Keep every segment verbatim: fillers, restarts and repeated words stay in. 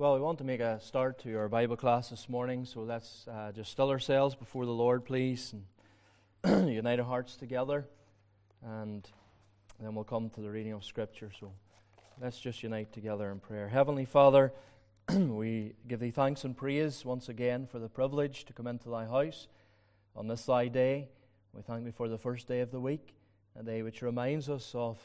Well, we want to make a start to our Bible class this morning, so let's uh, just still ourselves before the Lord, please, and unite our hearts together, and then we'll come to the reading of Scripture. So let's just unite together in prayer. Heavenly Father, we give Thee thanks and praise once again for the privilege to come into Thy house on this Thy day. We thank Thee for the first day of the week, a day which reminds us of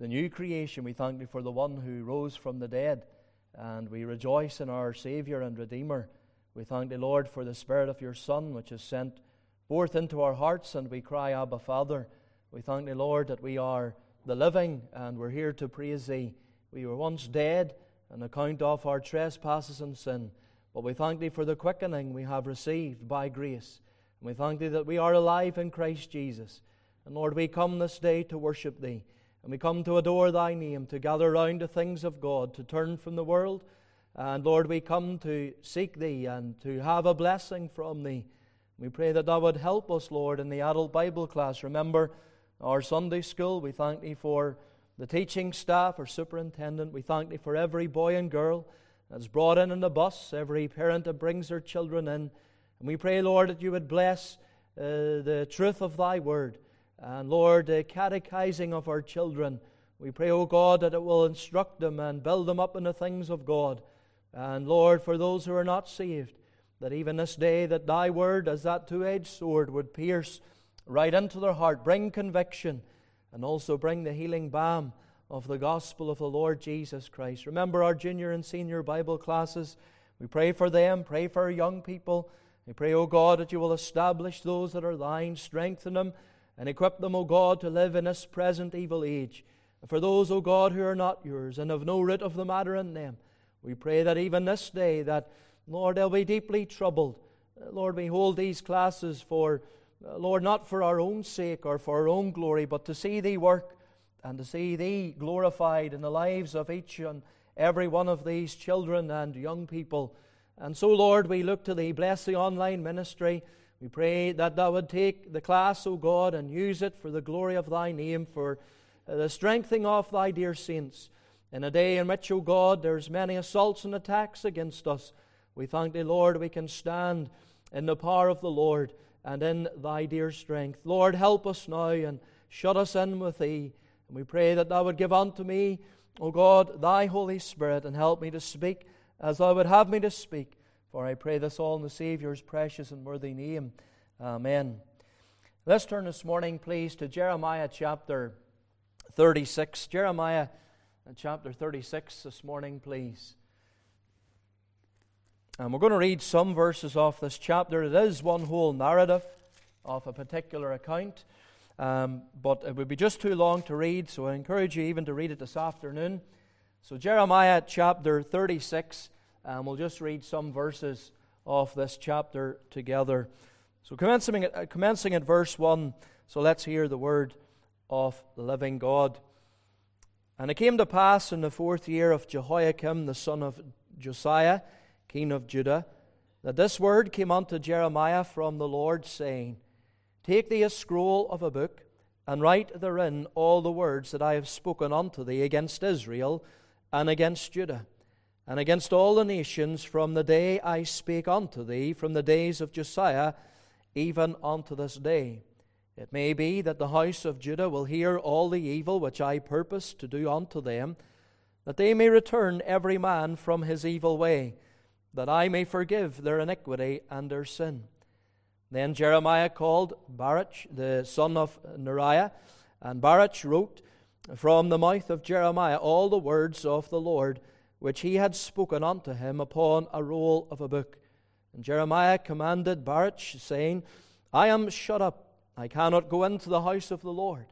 the new creation. We thank Thee for the One who rose from the dead, and we rejoice in our Savior and Redeemer. We thank Thee, Lord, for the Spirit of Your Son, which is sent forth into our hearts, and we cry, Abba, Father. We thank Thee, Lord, that we are the living, and we're here to praise Thee. We were once dead on account of our trespasses and sin, but we thank Thee for the quickening we have received by grace. And we thank Thee that we are alive in Christ Jesus. And Lord, we come this day to worship Thee. And we come to adore Thy name, to gather round the things of God, to turn from the world. And Lord, we come to seek Thee and to have a blessing from Thee. We pray that Thou would help us, Lord, in the adult Bible class. Remember our Sunday school. We thank Thee for the teaching staff, our superintendent. We thank Thee for every boy and girl that's brought in on the bus, every parent that brings their children in. And we pray, Lord, that You would bless uh, the truth of Thy word. And Lord, the catechizing of our children, we pray, O God, that it will instruct them and build them up in the things of God. And Lord, for those who are not saved, that even this day that Thy word as that two-edged sword would pierce right into their heart, bring conviction, and also bring the healing balm of the gospel of the Lord Jesus Christ. Remember our junior and senior Bible classes. We pray for them, pray for our young people. We pray, O God, that You will establish those that are Thine, strengthen them, and equip them, O God, to live in this present evil age. And for those, O God, who are not Yours and have no root of the matter in them, we pray that even this day that, Lord, they'll be deeply troubled. Lord, we hold these classes for, Lord, not for our own sake or for our own glory, but to see Thee work and to see Thee glorified in the lives of each and every one of these children and young people. And so, Lord, we look to Thee. Bless the online ministry. We pray that Thou would take the class, O God, and use it for the glory of Thy name, for the strengthening of Thy dear saints. In a day in which, O God, there's many assaults and attacks against us, we thank Thee, Lord, we can stand in the power of the Lord and in Thy dear strength. Lord, help us now and shut us in with Thee. And we pray that Thou would give unto me, O God, Thy Holy Spirit, and help me to speak as Thou would have me to speak. For I pray this all in the Savior's precious and worthy name. Amen. Let's turn this morning, please, to Jeremiah chapter thirty-six. Jeremiah chapter thirty-six this morning, please. And we're going to read some verses off this chapter. It is one whole narrative of a particular account, um, but it would be just too long to read, so I encourage you even to read it this afternoon. So Jeremiah chapter thirty-six. And we'll just read some verses of this chapter together. So commencing at, commencing at verse one, so let's hear the word of the living God. And it came to pass in the fourth year of Jehoiakim, the son of Josiah, king of Judah, that this word came unto Jeremiah from the Lord, saying, Take thee a scroll of a book, and write therein all the words that I have spoken unto thee against Israel and against Judah, and against all the nations, from the day I spake unto thee, from the days of Josiah, even unto this day. It may be that the house of Judah will hear all the evil which I purpose to do unto them, that they may return every man from his evil way, that I may forgive their iniquity and their sin. Then Jeremiah called Baruch, the son of Neriah, and Baruch wrote from the mouth of Jeremiah all the words of the Lord, which he had spoken unto him upon a roll of a book. And Jeremiah commanded Baruch, saying, I am shut up, I cannot go into the house of the Lord.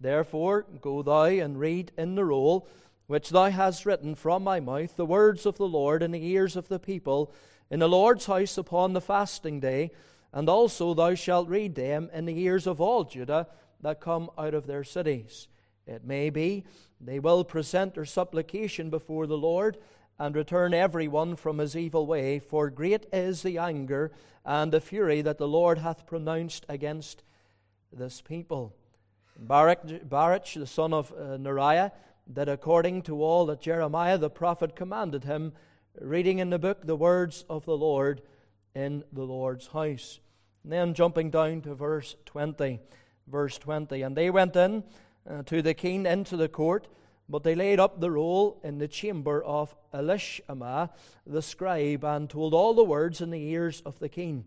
Therefore go thou and read in the roll, which thou hast written from my mouth, the words of the Lord in the ears of the people, in the Lord's house upon the fasting day, and also thou shalt read them in the ears of all Judah that come out of their cities. It may be they will present their supplication before the Lord, and return every one from his evil way, for great is the anger and the fury that the Lord hath pronounced against this people. Baruch, Baruch the son of Neriah, did according to all that Jeremiah the prophet commanded him, reading in the book the words of the Lord in the Lord's house. And then jumping down to verse twenty, verse twenty, and they went in uh, to the king into the court, but they laid up the roll in the chamber of Elishama the scribe, and told all the words in the ears of the king.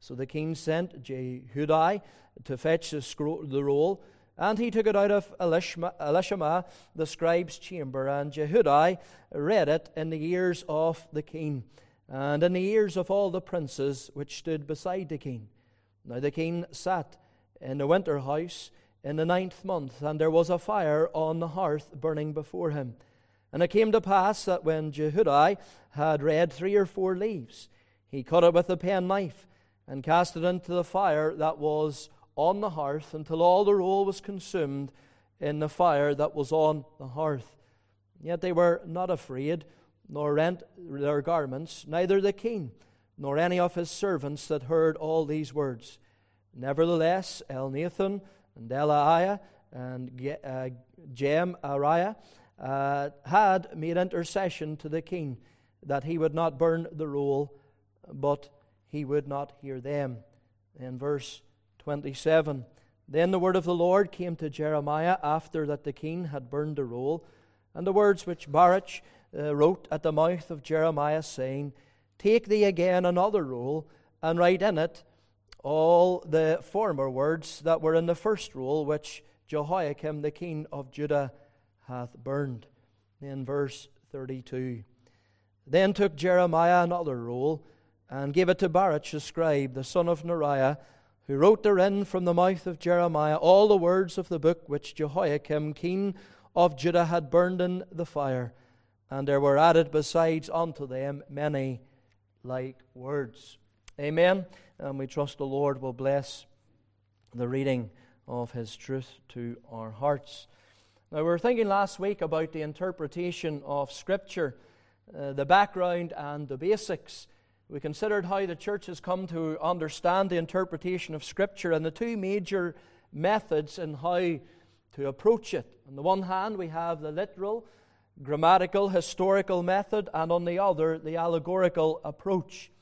So the king sent Jehudi to fetch the, scroll, the roll, and he took it out of Elishama, Elishama the scribe's chamber, and Jehudi read it in the ears of the king, and in the ears of all the princes which stood beside the king. Now the king sat in the winter house in the ninth month, and there was a fire on the hearth burning before him. And it came to pass that when Jehudi had read three or four leaves, he cut it with a penknife, and cast it into the fire that was on the hearth, until all the roll was consumed in the fire that was on the hearth. Yet they were not afraid, nor rent their garments, neither the king, nor any of his servants that heard all these words. Nevertheless, Elnathan and Delaiah and Jemariah uh, had made intercession to the king, that he would not burn the roll, but he would not hear them. In verse twenty-seven, then the word of the Lord came to Jeremiah after that the king had burned the roll, and the words which Baruch uh, wrote at the mouth of Jeremiah, saying, take thee again another roll, and write in it all the former words that were in the first roll, which Jehoiakim the king of Judah hath burned. In verse thirty-two, then took Jeremiah another roll, and gave it to Baruch the scribe, the son of Neriah, who wrote therein from the mouth of Jeremiah all the words of the book which Jehoiakim king of Judah had burned in the fire. And there were added besides unto them many like words. Amen. And we trust the Lord will bless the reading of His truth to our hearts. Now, we were thinking last week about the interpretation of Scripture, uh, the background and the basics. We considered how the church has come to understand the interpretation of Scripture and the two major methods in how to approach it. On the one hand, we have the literal, grammatical, historical method, and on the other, the allegorical approach.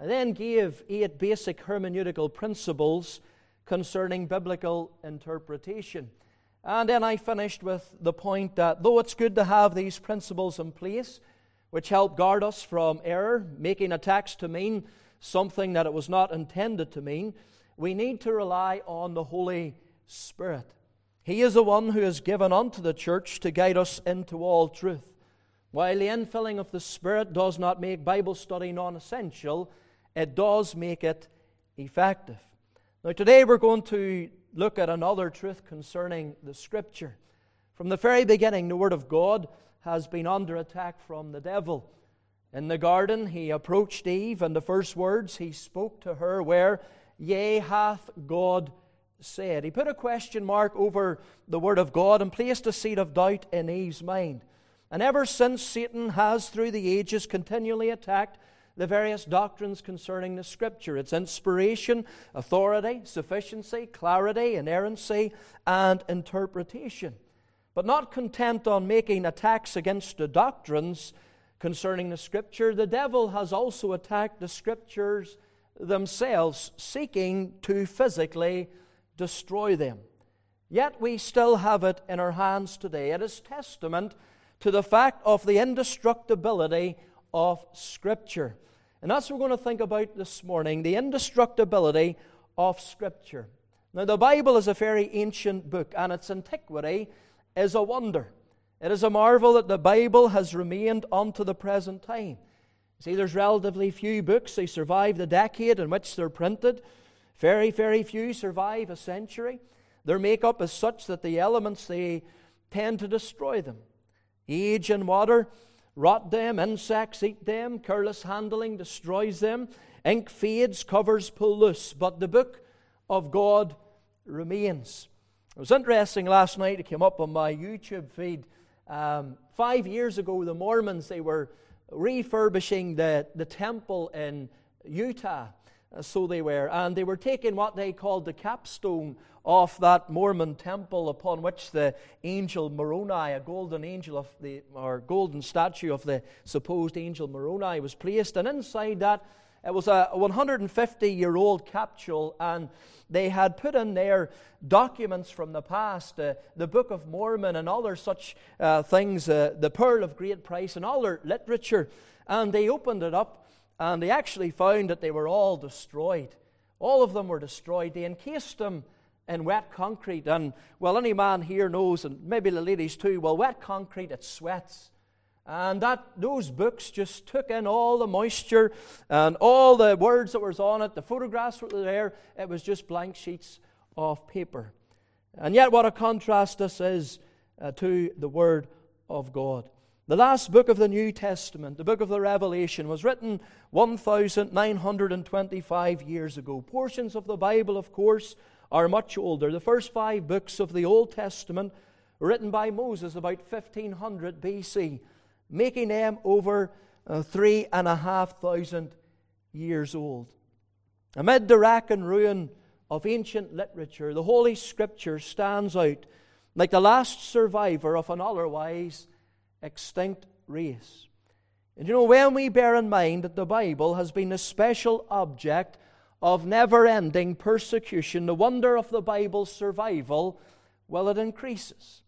I then gave eight basic hermeneutical principles concerning biblical interpretation. And then I finished with the point that though it's good to have these principles in place, which help guard us from error, making a text to mean something that it was not intended to mean, we need to rely on the Holy Spirit. He is the one who is given unto the church to guide us into all truth. While the infilling of the Spirit does not make Bible study non-essential, it does make it effective. Now today we're going to look at another truth concerning the Scripture. From the very beginning, the Word of God has been under attack from the devil. In the garden, he approached Eve, and the first words he spoke to her were, yea, hath God said. He put a question mark over the Word of God and placed a seed of doubt in Eve's mind. And ever since, Satan has, through the ages, continually attacked the various doctrines concerning the Scripture, its inspiration, authority, sufficiency, clarity, inerrancy, and interpretation. But not content on making attacks against the doctrines concerning the Scripture, the devil has also attacked the Scriptures themselves, seeking to physically destroy them. Yet we still have it in our hands today. It is testament to the fact of the indestructibility of Scripture. And that's what we're going to think about this morning, the indestructibility of Scripture. Now, the Bible is a very ancient book, and its antiquity is a wonder. It is a marvel that the Bible has remained unto the present time. See, there's relatively few books. They survive the decade in which they're printed. Very, very few survive a century. Their makeup is such that the elements, they tend to destroy them. Age and water rot them, insects eat them, careless handling destroys them, ink fades, covers pull loose, but the book of God remains. It was interesting last night, it came up on my YouTube feed. Um, five years ago, the Mormons, they were refurbishing the, the temple in Utah. so they were, and they were taking what they called the capstone of that Mormon temple, upon which the angel Moroni, a golden angel of the, or golden statue of the supposed angel Moroni, was placed, and inside that it was a one hundred fifty-year-old capsule, and they had put in there documents from the past, uh, the Book of Mormon and other such uh, things, uh, the Pearl of Great Price and all their literature. And they opened it up, and they actually found that they were all destroyed. All of them were destroyed. They encased them in wet concrete. And, well, any man here knows, and maybe the ladies too, well, wet concrete, it sweats. And that those books just took in all the moisture and all the words that was on it, the photographs that were there. It was just blank sheets of paper. And yet what a contrast this is uh, to the Word of God. The last book of the New Testament, the book of the Revelation, was written one thousand nine hundred twenty-five years ago. Portions of the Bible, of course, are much older. The first five books of the Old Testament were written by Moses about fifteen hundred B C, making them over uh, three and a half thousand years old. Amid the rack and ruin of ancient literature, the Holy Scripture stands out like the last survivor of an otherwise extinct race. And you know, when we bear in mind that the Bible has been the special object of never-ending persecution, the wonder of the Bible's survival, well, it increases.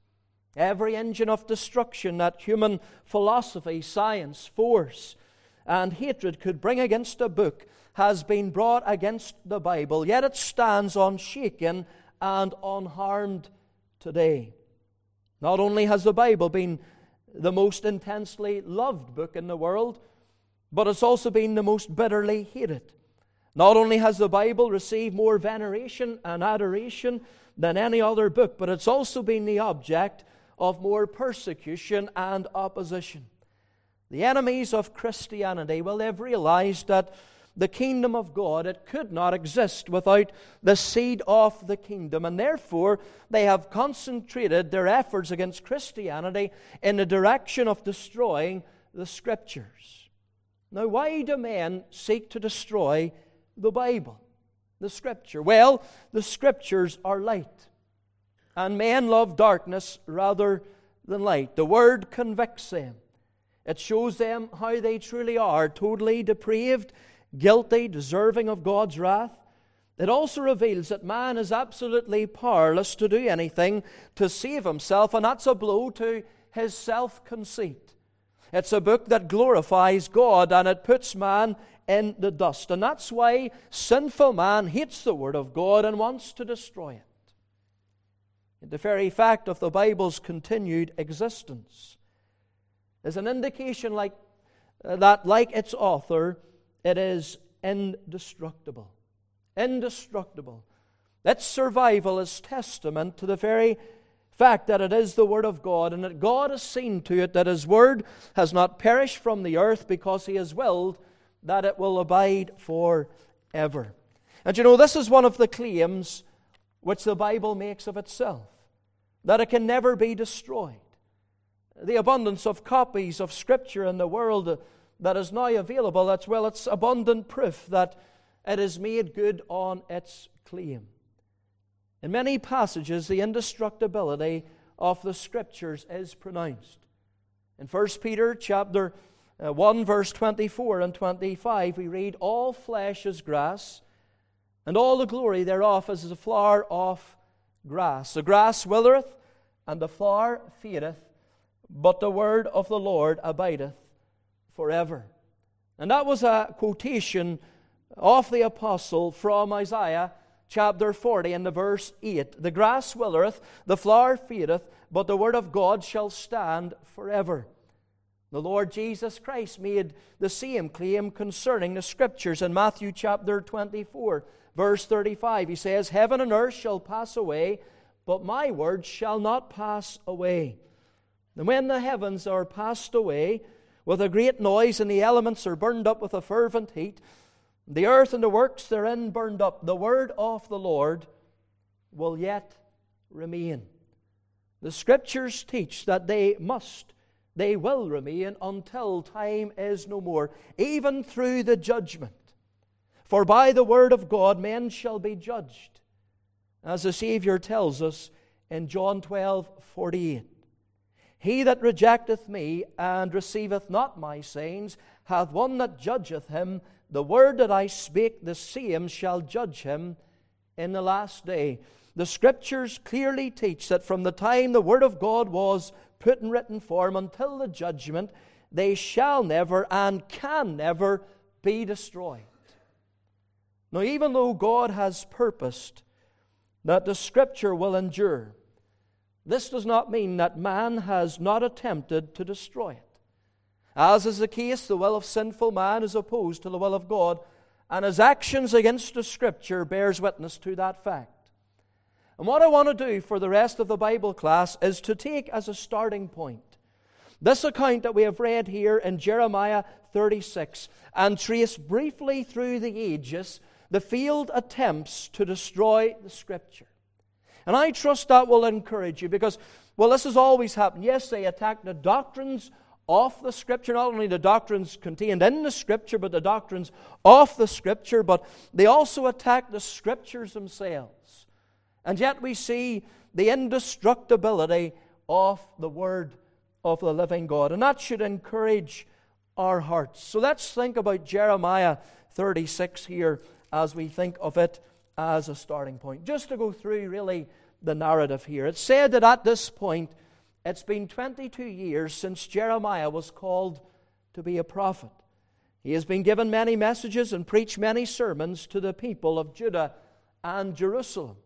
Every engine of destruction that human philosophy, science, force, and hatred could bring against a book has been brought against the Bible, yet it stands unshaken and unharmed today. Not only has the Bible been the most intensely loved book in the world, but it's also been the most bitterly hated. Not only has the Bible received more veneration and adoration than any other book, but it's also been the object of more persecution and opposition. The enemies of Christianity, well, they've realized that the kingdom of God, it could not exist without the seed of the kingdom, and therefore they have concentrated their efforts against Christianity in the direction of destroying the Scriptures. Now, why do men seek to destroy the Bible, the Scripture? Well, the Scriptures are light. And men love darkness rather than light. The Word convicts them. It shows them how they truly are, totally depraved, guilty, deserving of God's wrath. It also reveals that man is absolutely powerless to do anything to save himself, and that's a blow to his self-conceit. It's a book that glorifies God, and it puts man in the dust. And that's why sinful man hates the Word of God and wants to destroy it. The very fact of the Bible's continued existence is an indication like uh, that, like its author, it is indestructible. Indestructible. Its survival is testament to the very fact that it is the Word of God, and that God has seen to it that His Word has not perished from the earth, because He has willed that it will abide forever. And you know, this is one of the claims which the Bible makes of itself, that it can never be destroyed. The abundance of copies of Scripture in the world that is now available, that's, well, it's abundant proof that it is made good on its claim. In many passages, the indestructibility of the Scriptures is pronounced. In First Peter chapter one, verse twenty-four and twenty-five, we read, "All flesh is grass, and all the glory thereof is as the flower of grass. The grass withereth, and the flower fadeth, but the word of the Lord abideth forever." And that was a quotation of the apostle from Isaiah chapter forty and the verse eight. "The grass withereth, the flower fadeth, but the word of God shall stand forever." The Lord Jesus Christ made the same claim concerning the Scriptures in Matthew chapter twenty-four, verse thirty-five. He says, "Heaven and earth shall pass away, but my word shall not pass away. And when the heavens are passed away with a great noise, and the elements are burned up with a fervent heat, the earth and the works therein burned up, the word of the Lord will yet remain." The Scriptures teach that they must They will remain until time is no more, even through the judgment. For by the word of God men shall be judged, as the Savior tells us in John twelve forty-eight. He that rejecteth me and receiveth not my sayings hath one that judgeth him. The word that I spake, the same shall judge him in the last day. The Scriptures clearly teach that from the time the word of God was put in written form until the judgment, they shall never and can never be destroyed. Now, even though God has purposed that the Scripture will endure, this does not mean that man has not attempted to destroy it. As is the case, the will of sinful man is opposed to the will of God, and his actions against the Scripture bears witness to that fact. And what I want to do for the rest of the Bible class is to take as a starting point this account that we have read here in Jeremiah thirty-six and trace briefly through the ages the failed attempts to destroy the Scripture. And I trust that will encourage you because, well, this has always happened. Yes, they attack the doctrines of the Scripture, not only the doctrines contained in the Scripture, but the doctrines of the Scripture, but they also attack the Scriptures themselves. And yet we see the indestructibility of the Word of the living God. And that should encourage our hearts. So let's think about Jeremiah thirty-six here as we think of it as a starting point. Just to go through, really, the narrative here. It said that at this point, it's been twenty-two years since Jeremiah was called to be a prophet. He has been given many messages and preached many sermons to the people of Judah and Jerusalem.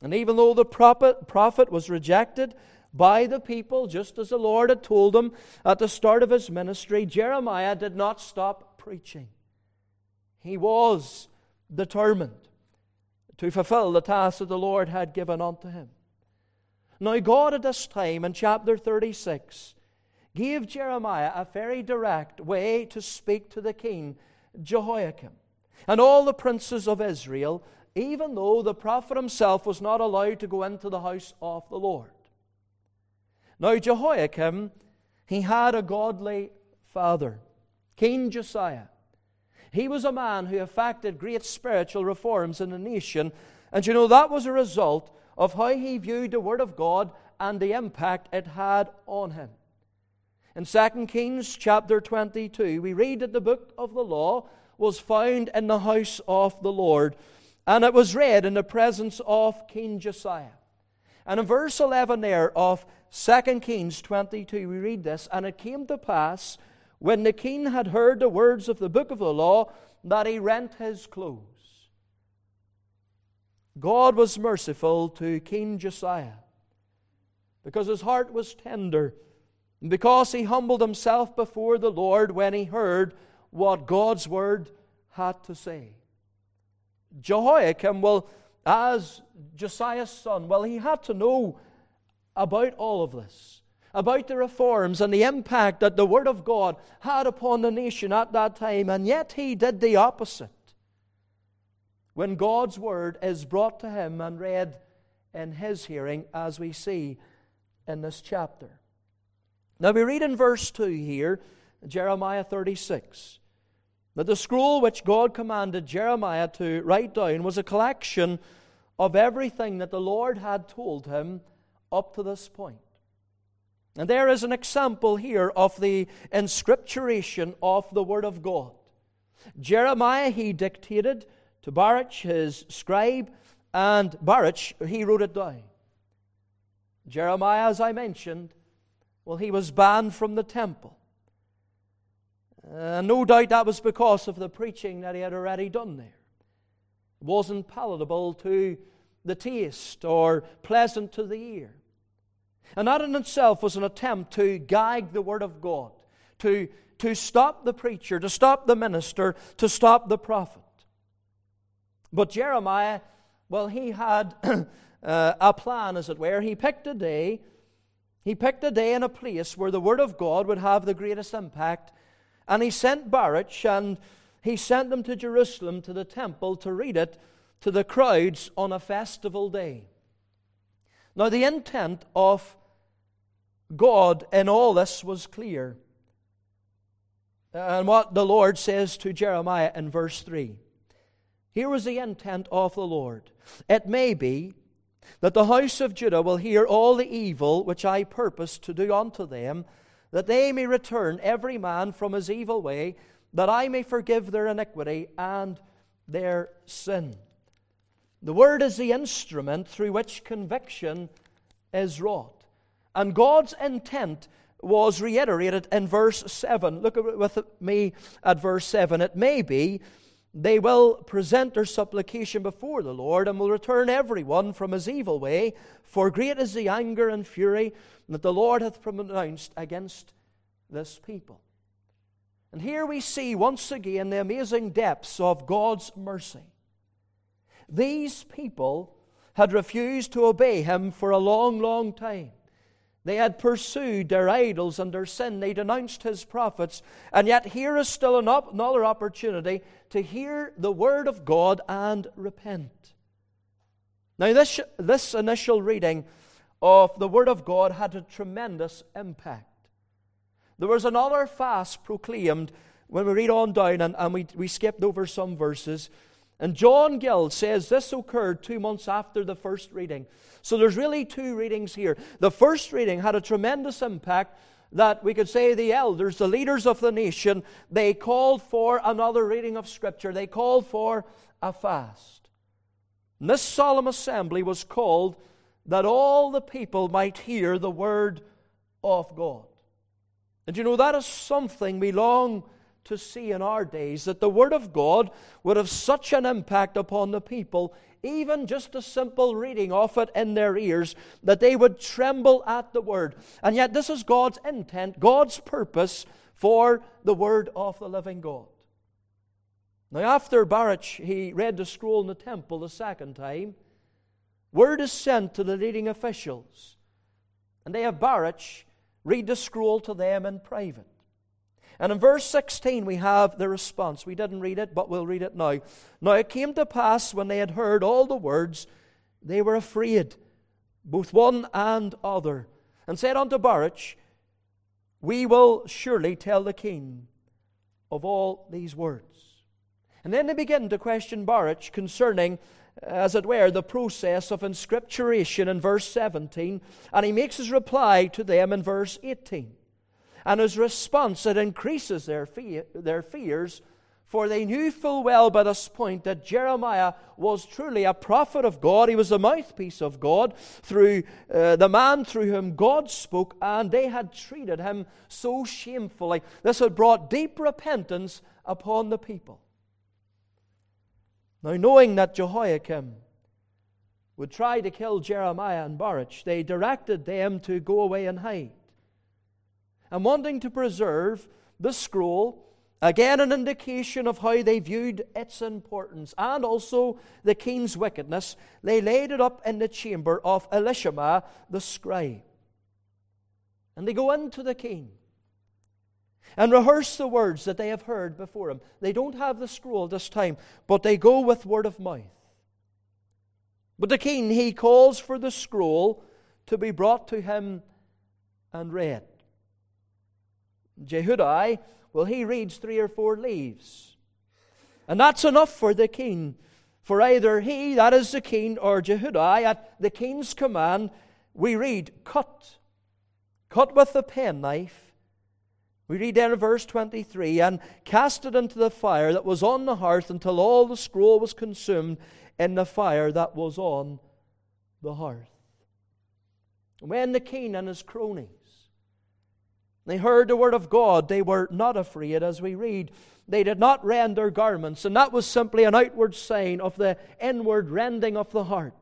And even though the prophet, prophet was rejected by the people, just as the Lord had told him at the start of his ministry, Jeremiah did not stop preaching. He was determined to fulfill the task that the Lord had given unto him. Now, God at this time, in chapter thirty-six, gave Jeremiah a very direct way to speak to the king, Jehoiakim, and all the princes of Israel, even though the prophet himself was not allowed to go into the house of the Lord. Now, Jehoiakim, he had a godly father, King Josiah. He was a man who effected great spiritual reforms in the nation. And you know, that was a result of how he viewed the Word of God and the impact it had on him. In Second Kings chapter twenty-two, we read that the book of the law was found in the house of the Lord, and it was read in the presence of King Josiah. And in verse eleven there of Second Kings twenty-two, we read this, and it came to pass, when the king had heard the words of the book of the law, that he rent his clothes. God was merciful to King Josiah because his heart was tender and because he humbled himself before the Lord when he heard what God's word had to say. Jehoiakim, well, as Josiah's son, well, he had to know about all of this, about the reforms and the impact that the Word of God had upon the nation at that time, and yet he did the opposite when God's Word is brought to him and read in his hearing, as we see in this chapter. Now we read in verse two here, Jeremiah thirty-six, that the scroll which God commanded Jeremiah to write down was a collection of everything that the Lord had told him up to this point. And there is an example here of the inscripturation of the Word of God. Jeremiah, he dictated to Baruch, his scribe, and Baruch, he wrote it down. Jeremiah, as I mentioned, well, he was banned from the temple. Uh, no doubt that was because of the preaching that he had already done there. It wasn't palatable to the taste or pleasant to the ear. And that in itself was an attempt to gag the Word of God, to, to stop the preacher, to stop the minister, to stop the prophet. But Jeremiah, well, he had uh, a plan, as it were. He picked a day, he picked a day and a place where the Word of God would have the greatest impact. And he sent Baruch, and he sent them to Jerusalem, to the temple, to read it to the crowds on a festival day. Now, the intent of God in all this was clear. And what the Lord says to Jeremiah in verse three. Here was the intent of the Lord. It may be that the house of Judah will hear all the evil which I purpose to do unto them, that they may return every man from his evil way, that I may forgive their iniquity and their sin. The word is the instrument through which conviction is wrought. And God's intent was reiterated in verse seven. Look with me at verse seven. It may be they will present their supplication before the Lord and will return everyone from his evil way, for great is the anger and fury that the Lord hath pronounced against this people. And here we see once again the amazing depths of God's mercy. These people had refused to obey him for a long, long time. They had pursued their idols and their sin. They denounced his prophets. And yet here is still another opportunity to hear the word of God and repent. Now this, this initial reading of the word of God had a tremendous impact. There was another fast proclaimed when we read on down, and, and we, we skipped over some verses. And John Gill says this occurred two months after the first reading. So there's really two readings here. The first reading had a tremendous impact that we could say the elders, the leaders of the nation, they called for another reading of Scripture. They called for a fast. And this solemn assembly was called that all the people might hear the word of God. And you know, that is something we long to see in our days, that the word of God would have such an impact upon the people, even just a simple reading of it in their ears, that they would tremble at the word. And yet this is God's intent, God's purpose for the word of the living God. Now after Baruch, he read the scroll in the temple the second time, word is sent to the leading officials, and they have Baruch read the scroll to them in private. And in verse sixteen, we have the response. We didn't read it, but we'll read it now. Now it came to pass, when they had heard all the words, they were afraid, both one and other, and said unto Baruch, we will surely tell the king of all these words. And then they begin to question Baruch concerning, as it were, the process of inscripturation in verse seventeen, and he makes his reply to them in verse eighteen. And his response, it increases their fear, their fears, for they knew full well by this point that Jeremiah was truly a prophet of God. He was the mouthpiece of God, through uh, the man through whom God spoke, and they had treated him so shamefully. This had brought deep repentance upon the people. Now, knowing that Jehoiakim would try to kill Jeremiah and Baruch, they directed them to go away and hide. And wanting to preserve the scroll, again an indication of how they viewed its importance, and also the king's wickedness, they laid it up in the chamber of Elishama the scribe. And they go into the king and rehearse the words that they have heard before him. They don't have the scroll this time, but they go with word of mouth. But the king, he calls for the scroll to be brought to him and read. Jehudi, well, he reads three or four leaves. And that's enough for the king. For either he, that is the king, or Jehudi, at the king's command, we read, cut. Cut with the penknife. We read in verse twenty-three, and cast it into the fire that was on the hearth until all the scroll was consumed in the fire that was on the hearth. When the king and his cronies, they heard the word of God, they were not afraid, as we read. They did not rend their garments, and that was simply an outward sign of the inward rending of the heart.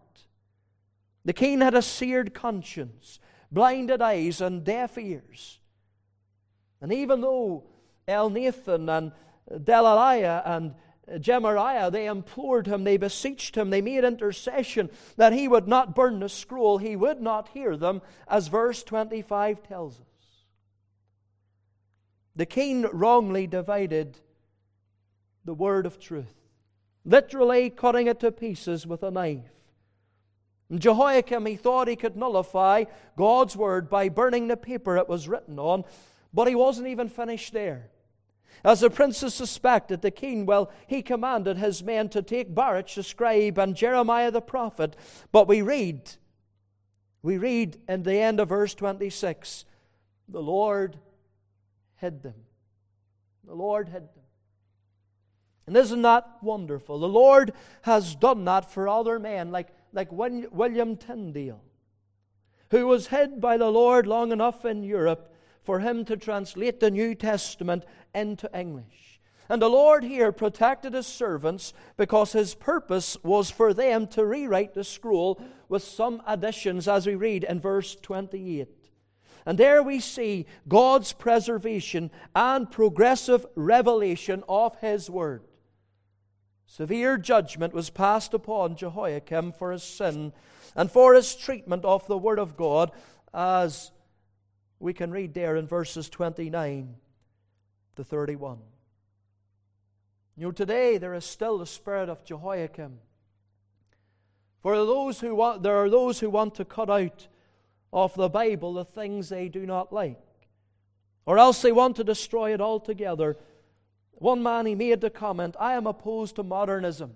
The king had a seared conscience, blinded eyes, and deaf ears. And even though Elnathan and Delaiah and Jemariah, they implored him, they beseeched him, they made intercession that he would not burn the scroll, he would not hear them, as verse twenty-five tells us. The king wrongly divided the word of truth, literally cutting it to pieces with a knife. And Jehoiakim, he thought he could nullify God's word by burning the paper it was written on, but he wasn't even finished there. As the princes suspected the king, well, he commanded his men to take Baruch the scribe and Jeremiah the prophet. But we read, we read in the end of verse twenty-six, the Lord hid them. The Lord hid them. And isn't that wonderful? The Lord has done that for other men, like, like William Tyndale, who was hid by the Lord long enough in Europe for him to translate the New Testament into English. And the Lord here protected His servants because His purpose was for them to rewrite the scroll with some additions, as we read in verse twenty-eight. And there we see God's preservation and progressive revelation of His Word. Severe judgment was passed upon Jehoiakim for his sin and for his treatment of the Word of God, as we can read there in verses twenty-nine to thirty-one. You know, today there is still the spirit of Jehoiakim. For those who want, there are those who want to cut out of the Bible the things they do not like, or else they want to destroy it altogether. One man, he made the comment, "I am opposed to modernism,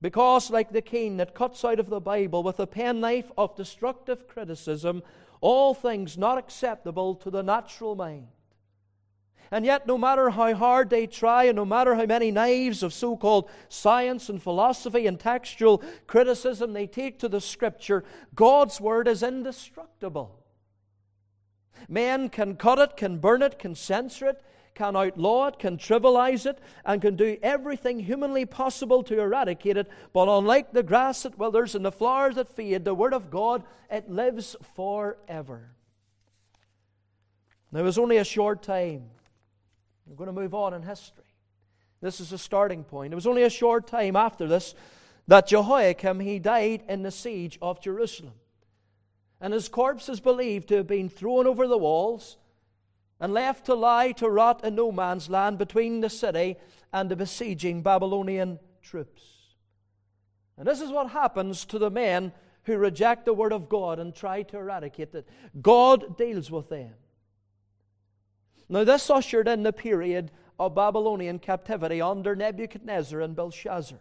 because like the cane that cuts out of the Bible with a penknife of destructive criticism, all things not acceptable to the natural mind." And yet, no matter how hard they try, and no matter how many knives of so-called science and philosophy and textual criticism they take to the Scripture, God's Word is indestructible. Men can cut it, can burn it, can censor it, can outlaw it, can trivialize it, and can do everything humanly possible to eradicate it. But unlike the grass that withers and the flowers that fade, the Word of God, it lives forever. Now, it was only a short time. We're going to move on in history. This is a starting point. It was only a short time after this that Jehoiakim, he died in the siege of Jerusalem. And his corpse is believed to have been thrown over the walls and left to lie to rot in no man's land between the city and the besieging Babylonian troops. And this is what happens to the men who reject the Word of God and try to eradicate it. God deals with them. Now, this ushered in the period of Babylonian captivity under Nebuchadnezzar and Belshazzar,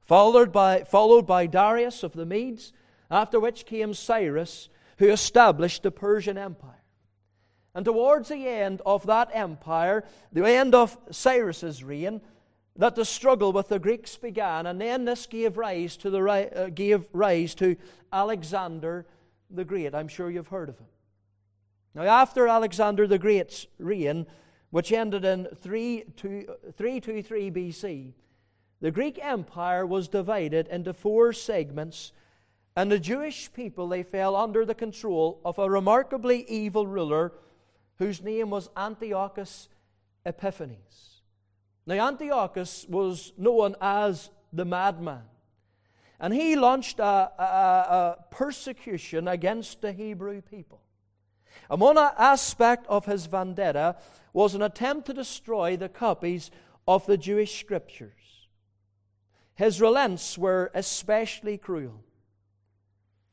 followed by, followed by Darius of the Medes, after which came Cyrus, who established the Persian Empire. And towards the end of that empire, the end of Cyrus's reign, that the struggle with the Greeks began, and then this gave rise to, the, uh, gave rise to Alexander the Great. I'm sure you've heard of him. Now, after Alexander the Great's reign, which ended in three twenty-three B C, the Greek Empire was divided into four segments, and the Jewish people, they fell under the control of a remarkably evil ruler whose name was Antiochus Epiphanes. Now, Antiochus was known as the madman, and he launched a, a, a persecution against the Hebrew people. And one aspect of his vendetta was an attempt to destroy the copies of the Jewish Scriptures. His relents were especially cruel.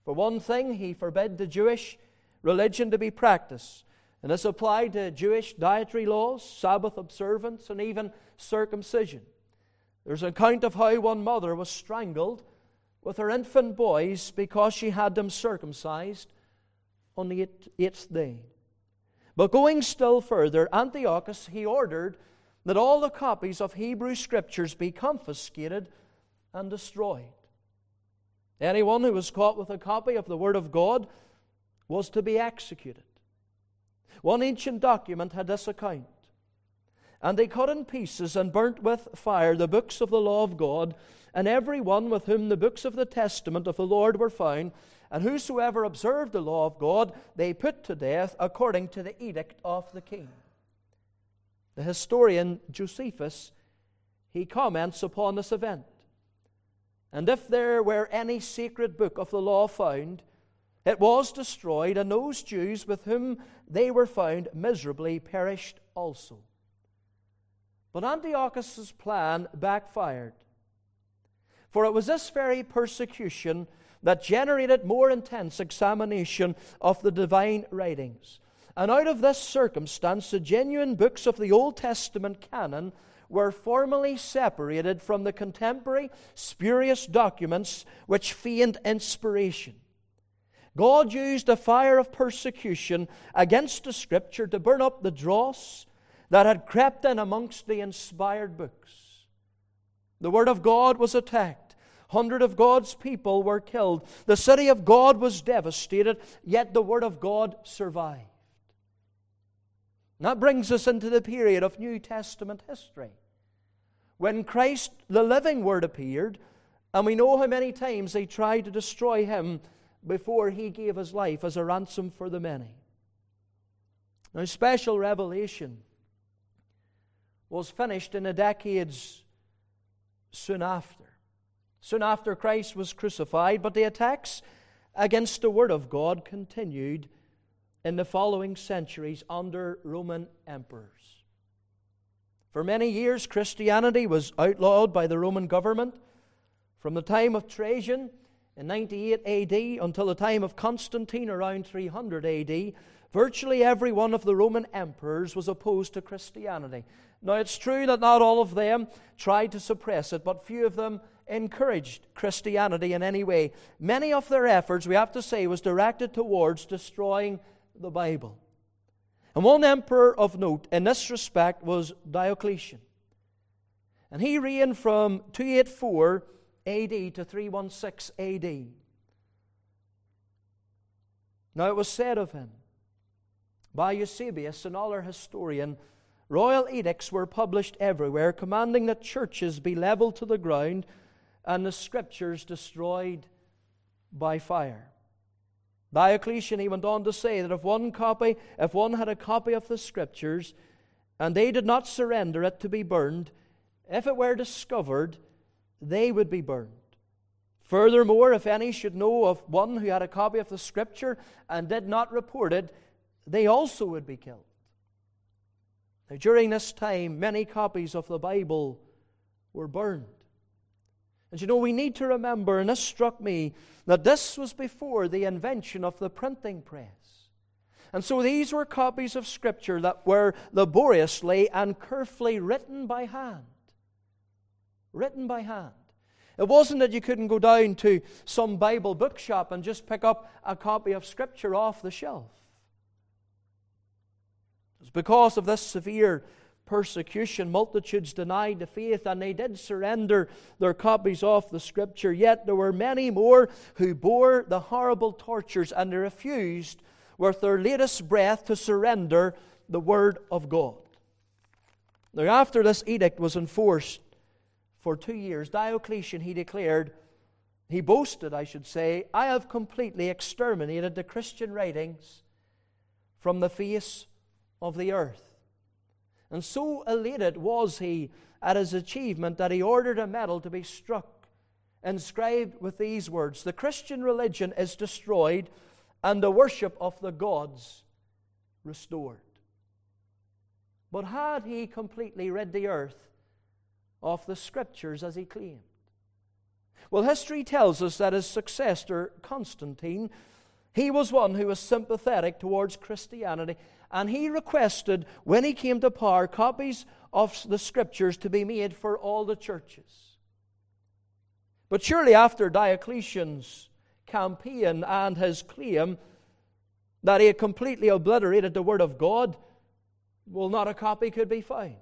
For one thing, he forbade the Jewish religion to be practiced, and this applied to Jewish dietary laws, Sabbath observance, and even circumcision. There's an account of how one mother was strangled with her infant boys because she had them circumcised on the eighth day. But going still further, Antiochus, he ordered that all the copies of Hebrew Scriptures be confiscated and destroyed. Anyone who was caught with a copy of the Word of God was to be executed. One ancient document had this account. And they cut in pieces and burnt with fire the books of the law of God, and every one with whom the books of the testament of the Lord were found, and whosoever observed the law of God, they put to death according to the edict of the king. The historian Josephus, he comments upon this event. And if there were any sacred book of the law found, it was destroyed, and those Jews with whom they were found miserably perished also. But Antiochus' plan backfired. For it was this very persecution that generated more intense examination of the divine writings. And out of this circumstance, the genuine books of the Old Testament canon were formally separated from the contemporary spurious documents which feigned inspiration. God used a fire of persecution against the Scripture to burn up the dross that had crept in amongst the inspired books. The Word of God was attacked. Hundreds of God's people were killed. The city of God was devastated, yet the Word of God survived. And that brings us into the period of New Testament history, when Christ, the living Word, appeared, and we know how many times they tried to destroy Him before He gave His life as a ransom for the many. Now, special revelation was finished in the decades soon after. Soon after Christ was crucified, but the attacks against the Word of God continued in the following centuries under Roman emperors. For many years, Christianity was outlawed by the Roman government. From the time of Trajan in ninety-eight A D until the time of Constantine around three hundred A D, virtually every one of the Roman emperors was opposed to Christianity. Now, it's true that not all of them tried to suppress it, but few of them encouraged Christianity in any way. Many of their efforts, we have to say, was directed towards destroying the Bible. And one emperor of note in this respect was Diocletian. And he reigned from two eighty-four A D to three sixteen A D. Now, it was said of him by Eusebius, an older historian, royal edicts were published everywhere, commanding that churches be leveled to the ground and the Scriptures destroyed by fire. Diocletian, he went on to say that if one copy, if one had a copy of the Scriptures and they did not surrender it to be burned, if it were discovered, they would be burned. Furthermore, if any should know of one who had a copy of the Scripture and did not report it, they also would be killed. Now, during this time, many copies of the Bible were burned. And you know, we need to remember, and this struck me, that this was before the invention of the printing press. And so these were copies of Scripture that were laboriously and carefully written by hand. Written by hand. It wasn't that you couldn't go down to some Bible bookshop and just pick up a copy of Scripture off the shelf. It was because of this severe persecution, multitudes denied the faith, and they did surrender their copies of the Scripture. Yet there were many more who bore the horrible tortures, and they refused with their latest breath to surrender the Word of God. Now, after this edict was enforced for two years, Diocletian, he declared, he boasted, I should say, I have completely exterminated the Christian writings from the face of the earth. And so elated was he at his achievement that he ordered a medal to be struck, inscribed with these words, "The Christian religion is destroyed and the worship of the gods restored." But had he completely rid the earth of the Scriptures as he claimed? Well, history tells us that his successor, Constantine, he was one who was sympathetic towards Christianity, and he requested, when he came to power, copies of the Scriptures to be made for all the churches. But surely after Diocletian's campaign and his claim that he had completely obliterated the Word of God, well, not a copy could be found.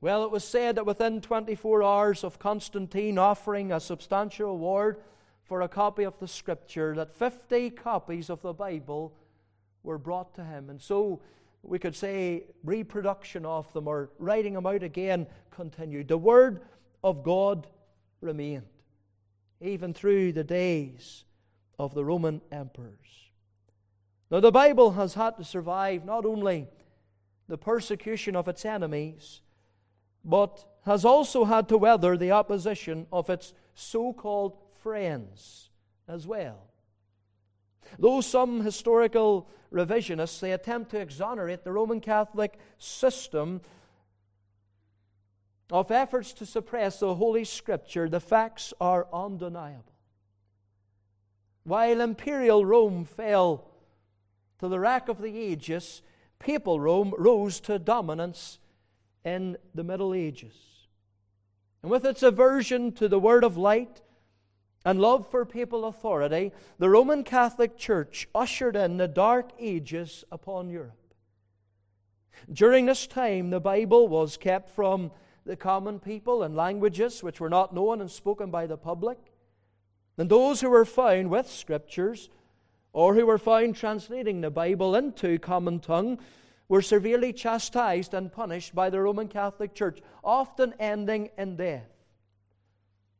Well, it was said that within twenty-four hours of Constantine offering a substantial award for a copy of the Scripture, that fifty copies of the Bible were brought to him. And so we could say reproduction of them, or writing them out again, continued. The Word of God remained, even through the days of the Roman emperors. Now, the Bible has had to survive not only the persecution of its enemies, but has also had to weather the opposition of its so-called friends as well. Though some historical revisionists, they attempt to exonerate the Roman Catholic system of efforts to suppress the Holy Scripture, the facts are undeniable. While imperial Rome fell to the wreck of the ages, papal Rome rose to dominance in the Middle Ages. And with its aversion to the word of light and love for papal authority, the Roman Catholic Church ushered in the Dark Ages upon Europe. During this time, the Bible was kept from the common people in languages which were not known and spoken by the public. And those who were found with Scriptures, or who were found translating the Bible into common tongue, were severely chastised and punished by the Roman Catholic Church, often ending in death.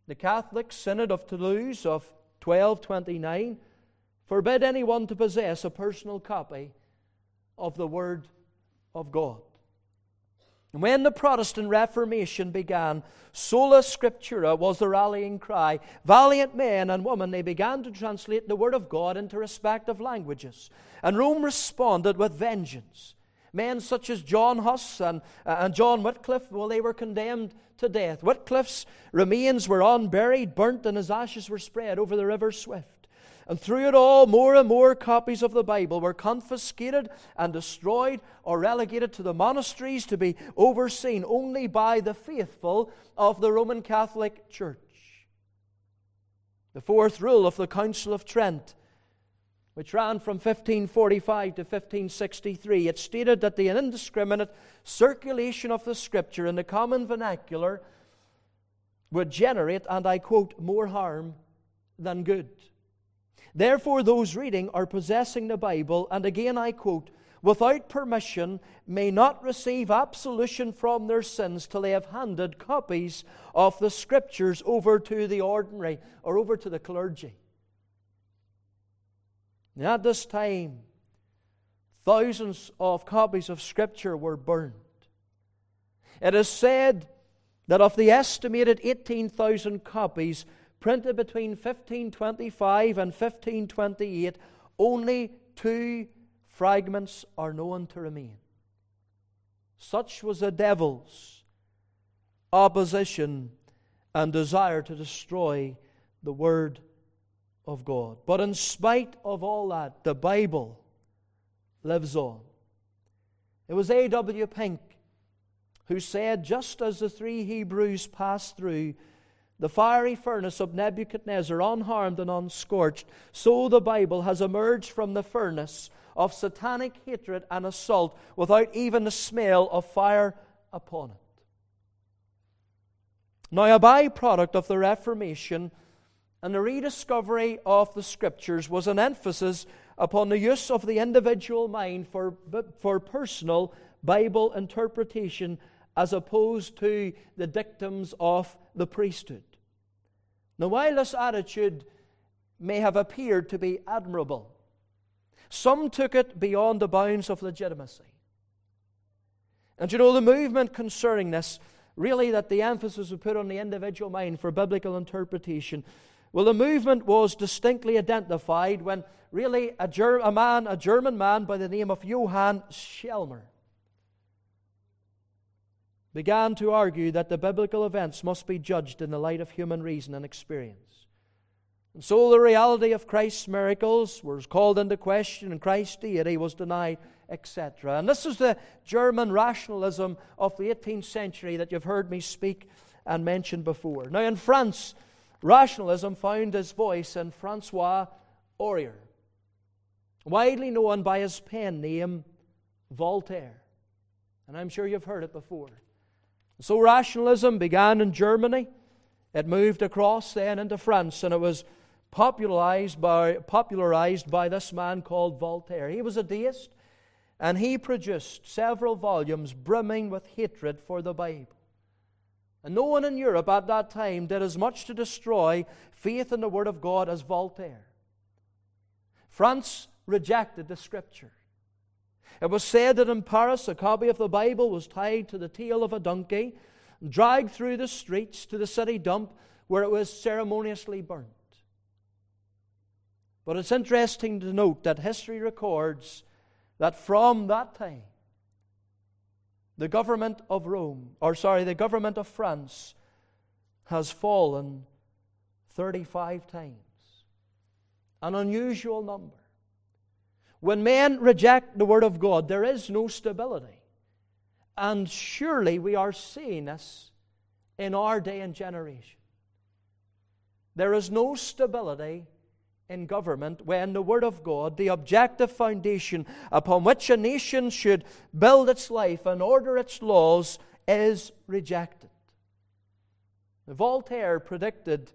The Catholic Synod of Toulouse of twelve twenty-nine forbid anyone to possess a personal copy of the Word of God. And when the Protestant Reformation began, sola scriptura was the rallying cry. Valiant men and women, they began to translate the Word of God into respective languages. And Rome responded with vengeance. Men such as John Huss and, uh, and John Wycliffe, well, they were condemned to death. Wycliffe's remains were unburied, burnt, and his ashes were spread over the River Swift. And through it all, more and more copies of the Bible were confiscated and destroyed or relegated to the monasteries to be overseen only by the faithful of the Roman Catholic Church. The fourth rule of the Council of Trent, which ran from fifteen forty-five to fifteen sixty-three, it stated that the indiscriminate circulation of the Scripture in the common vernacular would generate, and I quote, more harm than good. Therefore, those reading or possessing the Bible, and again I quote, without permission, may not receive absolution from their sins till they have handed copies of the Scriptures over to the ordinary or over to the clergy. And at this time, thousands of copies of Scripture were burned. It is said that of the estimated eighteen thousand copies printed between fifteen twenty-five and fifteen twenty-eight, only two fragments are known to remain. Such was the devil's opposition and desire to destroy the Word of God. But in spite of all that, the Bible lives on. It was A W Pink who said, just as the three Hebrews passed through the fiery furnace of Nebuchadnezzar, unharmed and unscorched, so the Bible has emerged from the furnace of satanic hatred and assault without even the smell of fire upon it. Now, a byproduct of the Reformation and the rediscovery of the Scriptures was an emphasis upon the use of the individual mind for, for personal Bible interpretation as opposed to the dictums of the priesthood. Now, while this attitude may have appeared to be admirable, some took it beyond the bounds of legitimacy. And you know, the movement concerning this, really that the emphasis was put on the individual mind for biblical interpretation, well, the movement was distinctly identified when really a, Ger- a man, a German man by the name of Johann Schelmer, began to argue that the biblical events must be judged in the light of human reason and experience. And so the reality of Christ's miracles was called into question and Christ's deity was denied, et cetera. And this is the German rationalism of the eighteenth century that you've heard me speak and mention before. Now in France, rationalism found its voice in Francois Aurier, widely known by his pen name Voltaire. And I'm sure you've heard it before. So rationalism began in Germany. It moved across then into France, and it was popularized by, popularized by this man called Voltaire. He was a deist, and he produced several volumes brimming with hatred for the Bible. And no one in Europe at that time did as much to destroy faith in the Word of God as Voltaire. France rejected the Scripture. It was said that in Paris, a copy of the Bible was tied to the tail of a donkey, dragged through the streets to the city dump, where it was ceremoniously burnt. But it's interesting to note that history records that from that time, the government of Rome, or sorry, the government of France has fallen thirty-five times, an unusual number. When men reject the Word of God, there is no stability. And surely we are seeing this in our day and generation. There is no stability in government when the Word of God, the objective foundation upon which a nation should build its life and order its laws, is rejected. Voltaire predicted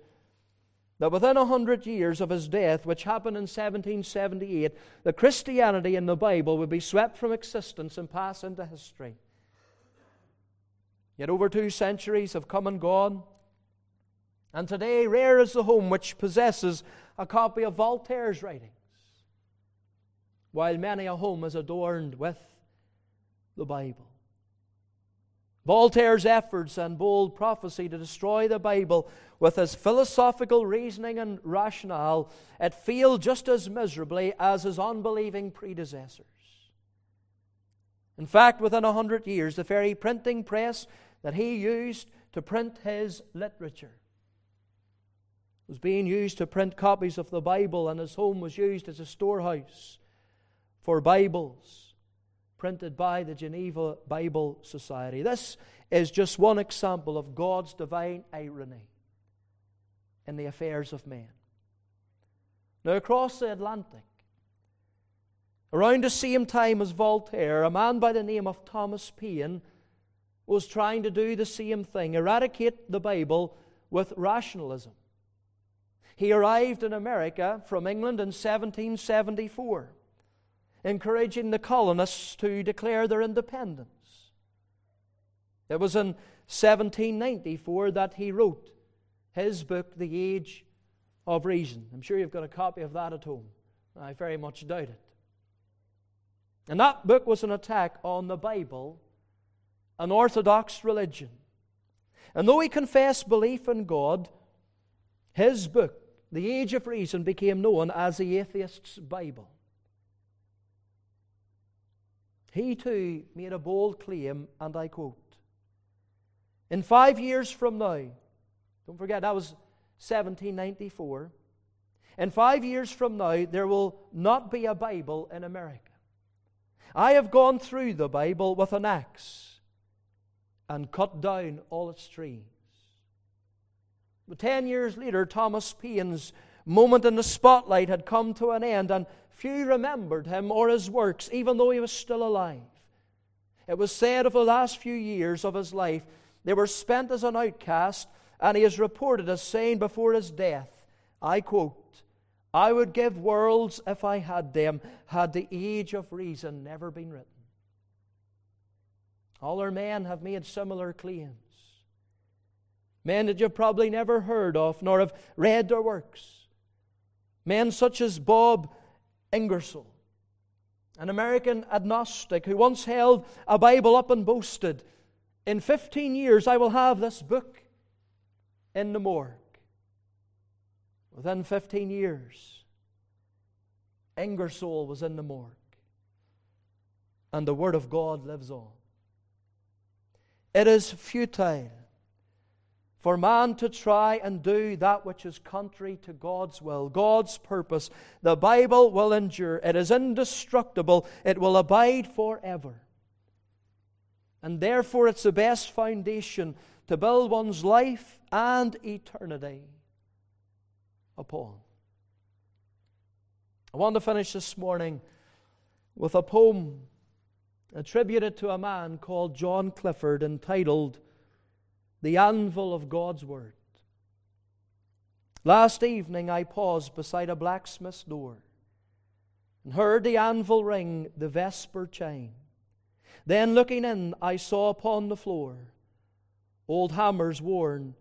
that within a hundred years of his death, which happened in seventeen seventy-eight, the Christianity in the Bible would be swept from existence and pass into history. Yet over two centuries have come and gone, and today rare is the home which possesses a copy of Voltaire's writings, while many a home is adorned with the Bible. Voltaire's efforts and bold prophecy to destroy the Bible with his philosophical reasoning and rationale, it failed just as miserably as his unbelieving predecessors. In fact, within a hundred years, the very printing press that he used to print his literature was being used to print copies of the Bible, and his home was used as a storehouse for Bibles printed by the Geneva Bible Society. This is just one example of God's divine irony in the affairs of man. Now, across the Atlantic, around the same time as Voltaire, a man by the name of Thomas Paine was trying to do the same thing, eradicate the Bible with rationalism. He arrived in America from England in seventeen seventy-four. Encouraging the colonists to declare their independence. It was in seventeen ninety-four that he wrote his book, The Age of Reason. I'm sure you've got a copy of that at home. I very much doubt it. And that book was an attack on the Bible, an orthodox religion. And though he confessed belief in God, his book, The Age of Reason, became known as the Atheist's Bible. He too made a bold claim, and I quote, "In five years from now," don't forget that was seventeen ninety-four, "in five years from now, there will not be a Bible in America. I have gone through the Bible with an axe and cut down all its trees." But ten years later, Thomas Paine's moment in the spotlight had come to an end, and few remembered him or his works, even though he was still alive. It was said of the last few years of his life, they were spent as an outcast, and he is reported as saying before his death, I quote, "I would give worlds if I had them, had the Age of Reason never been written." Other men have made similar claims. Men that you've probably never heard of, nor have read their works. Men such as Bob Ingersoll, an American agnostic who once held a Bible up and boasted, "In fifteen years I will have this book in the morgue." Within fifteen years, Ingersoll was in the morgue, and the Word of God lives on. It is futile for man to try and do that which is contrary to God's will, God's purpose. The Bible will endure. It is indestructible. It will abide forever. And therefore, it's the best foundation to build one's life and eternity upon. I want to finish this morning with a poem attributed to a man called John Clifford, entitled The Anvil of God's Word. Last evening I paused beside a blacksmith's door and heard the anvil ring the vesper chime. Then looking in, I saw upon the floor old hammers worn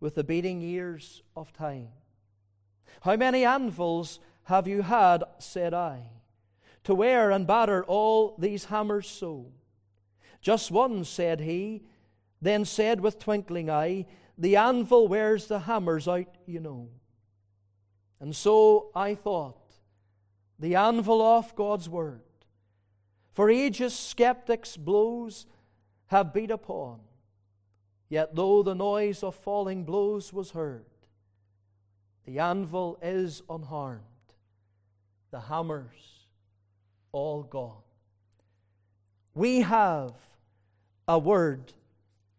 with the beating years of time. "How many anvils have you had," said I, "to wear and batter all these hammers so?" "Just one," said he, then said with twinkling eye, "The anvil wears the hammers out, you know." And so I thought, the anvil of God's Word, for ages skeptics' blows have beat upon, yet though the noise of falling blows was heard, the anvil is unharmed, the hammers all gone. We have a word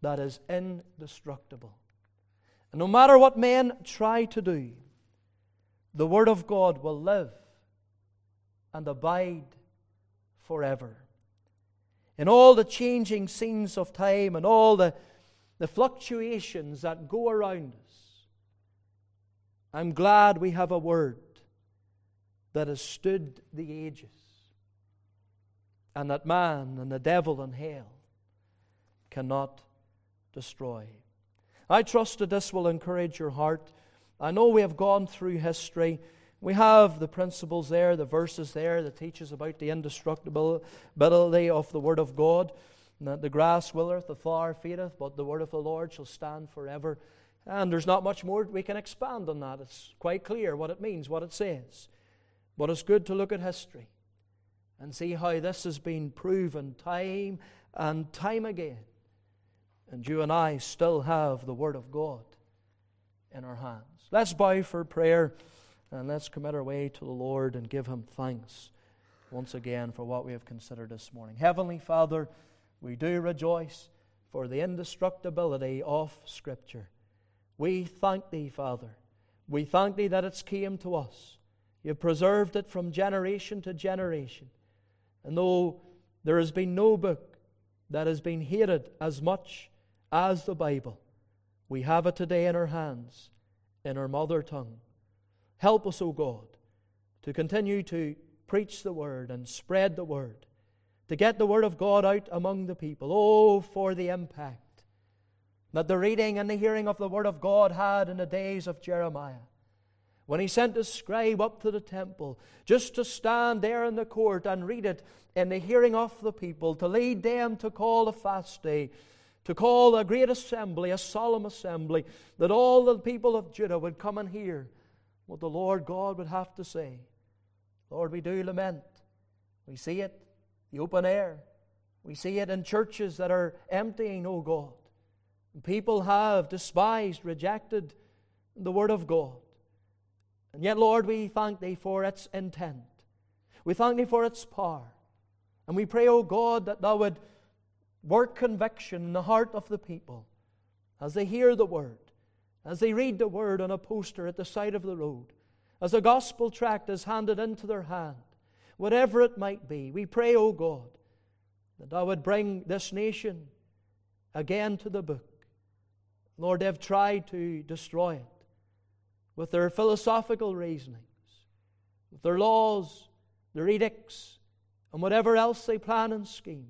that is indestructible. And no matter what men try to do, the Word of God will live and abide forever. In all the changing scenes of time and all the, the fluctuations that go around us, I'm glad we have a Word that has stood the ages, and that man and the devil and hell cannot destroy. I trust that this will encourage your heart. I know we have gone through history. We have the principles there, the verses there that teach us about the indestructibility of the Word of God. And that the grass withereth, the flower fadeth, but the Word of the Lord shall stand forever. And there's not much more we can expand on that. It's quite clear what it means, what it says. But it's good to look at history and see how this has been proven time and time again. And you and I still have the Word of God in our hands. Let's bow for prayer and let's commit our way to the Lord and give Him thanks once again for what we have considered this morning. Heavenly Father, we do rejoice for the indestructibility of Scripture. We thank Thee, Father. We thank Thee that it's came to us. You preserved it from generation to generation. And though there has been no book that has been hated as much as the Bible, we have it today in our hands, in our mother tongue. Help us, O God, to continue to preach the Word and spread the Word, to get the Word of God out among the people. Oh, for the impact that the reading and the hearing of the Word of God had in the days of Jeremiah, when he sent his scribe up to the temple just to stand there in the court and read it in the hearing of the people, to lead them to call a fast day, to call a great assembly, a solemn assembly, that all the people of Judah would come and hear what the Lord God would have to say. Lord, we do lament. We see it in the open air. We see it in churches that are emptying, O God. People have despised, rejected the Word of God. And yet, Lord, we thank Thee for its intent. We thank Thee for its power. And we pray, O God, that Thou would work conviction in the heart of the people as they hear the Word, as they read the Word on a poster at the side of the road, as a gospel tract is handed into their hand, whatever it might be. We pray, O God, that Thou would bring this nation again to the book. Lord, they've tried to destroy it with their philosophical reasonings, with their laws, their edicts, and whatever else they plan and scheme.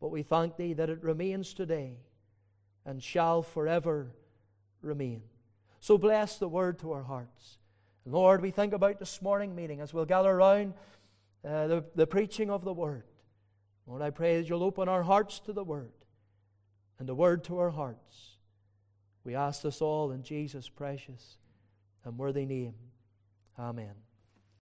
But we thank Thee that it remains today and shall forever remain. So bless the Word to our hearts. And Lord, we think about this morning meeting as we'll gather around uh, the, the preaching of the Word. Lord, I pray that You'll open our hearts to the Word and the Word to our hearts. We ask this all in Jesus' precious and worthy name. Amen.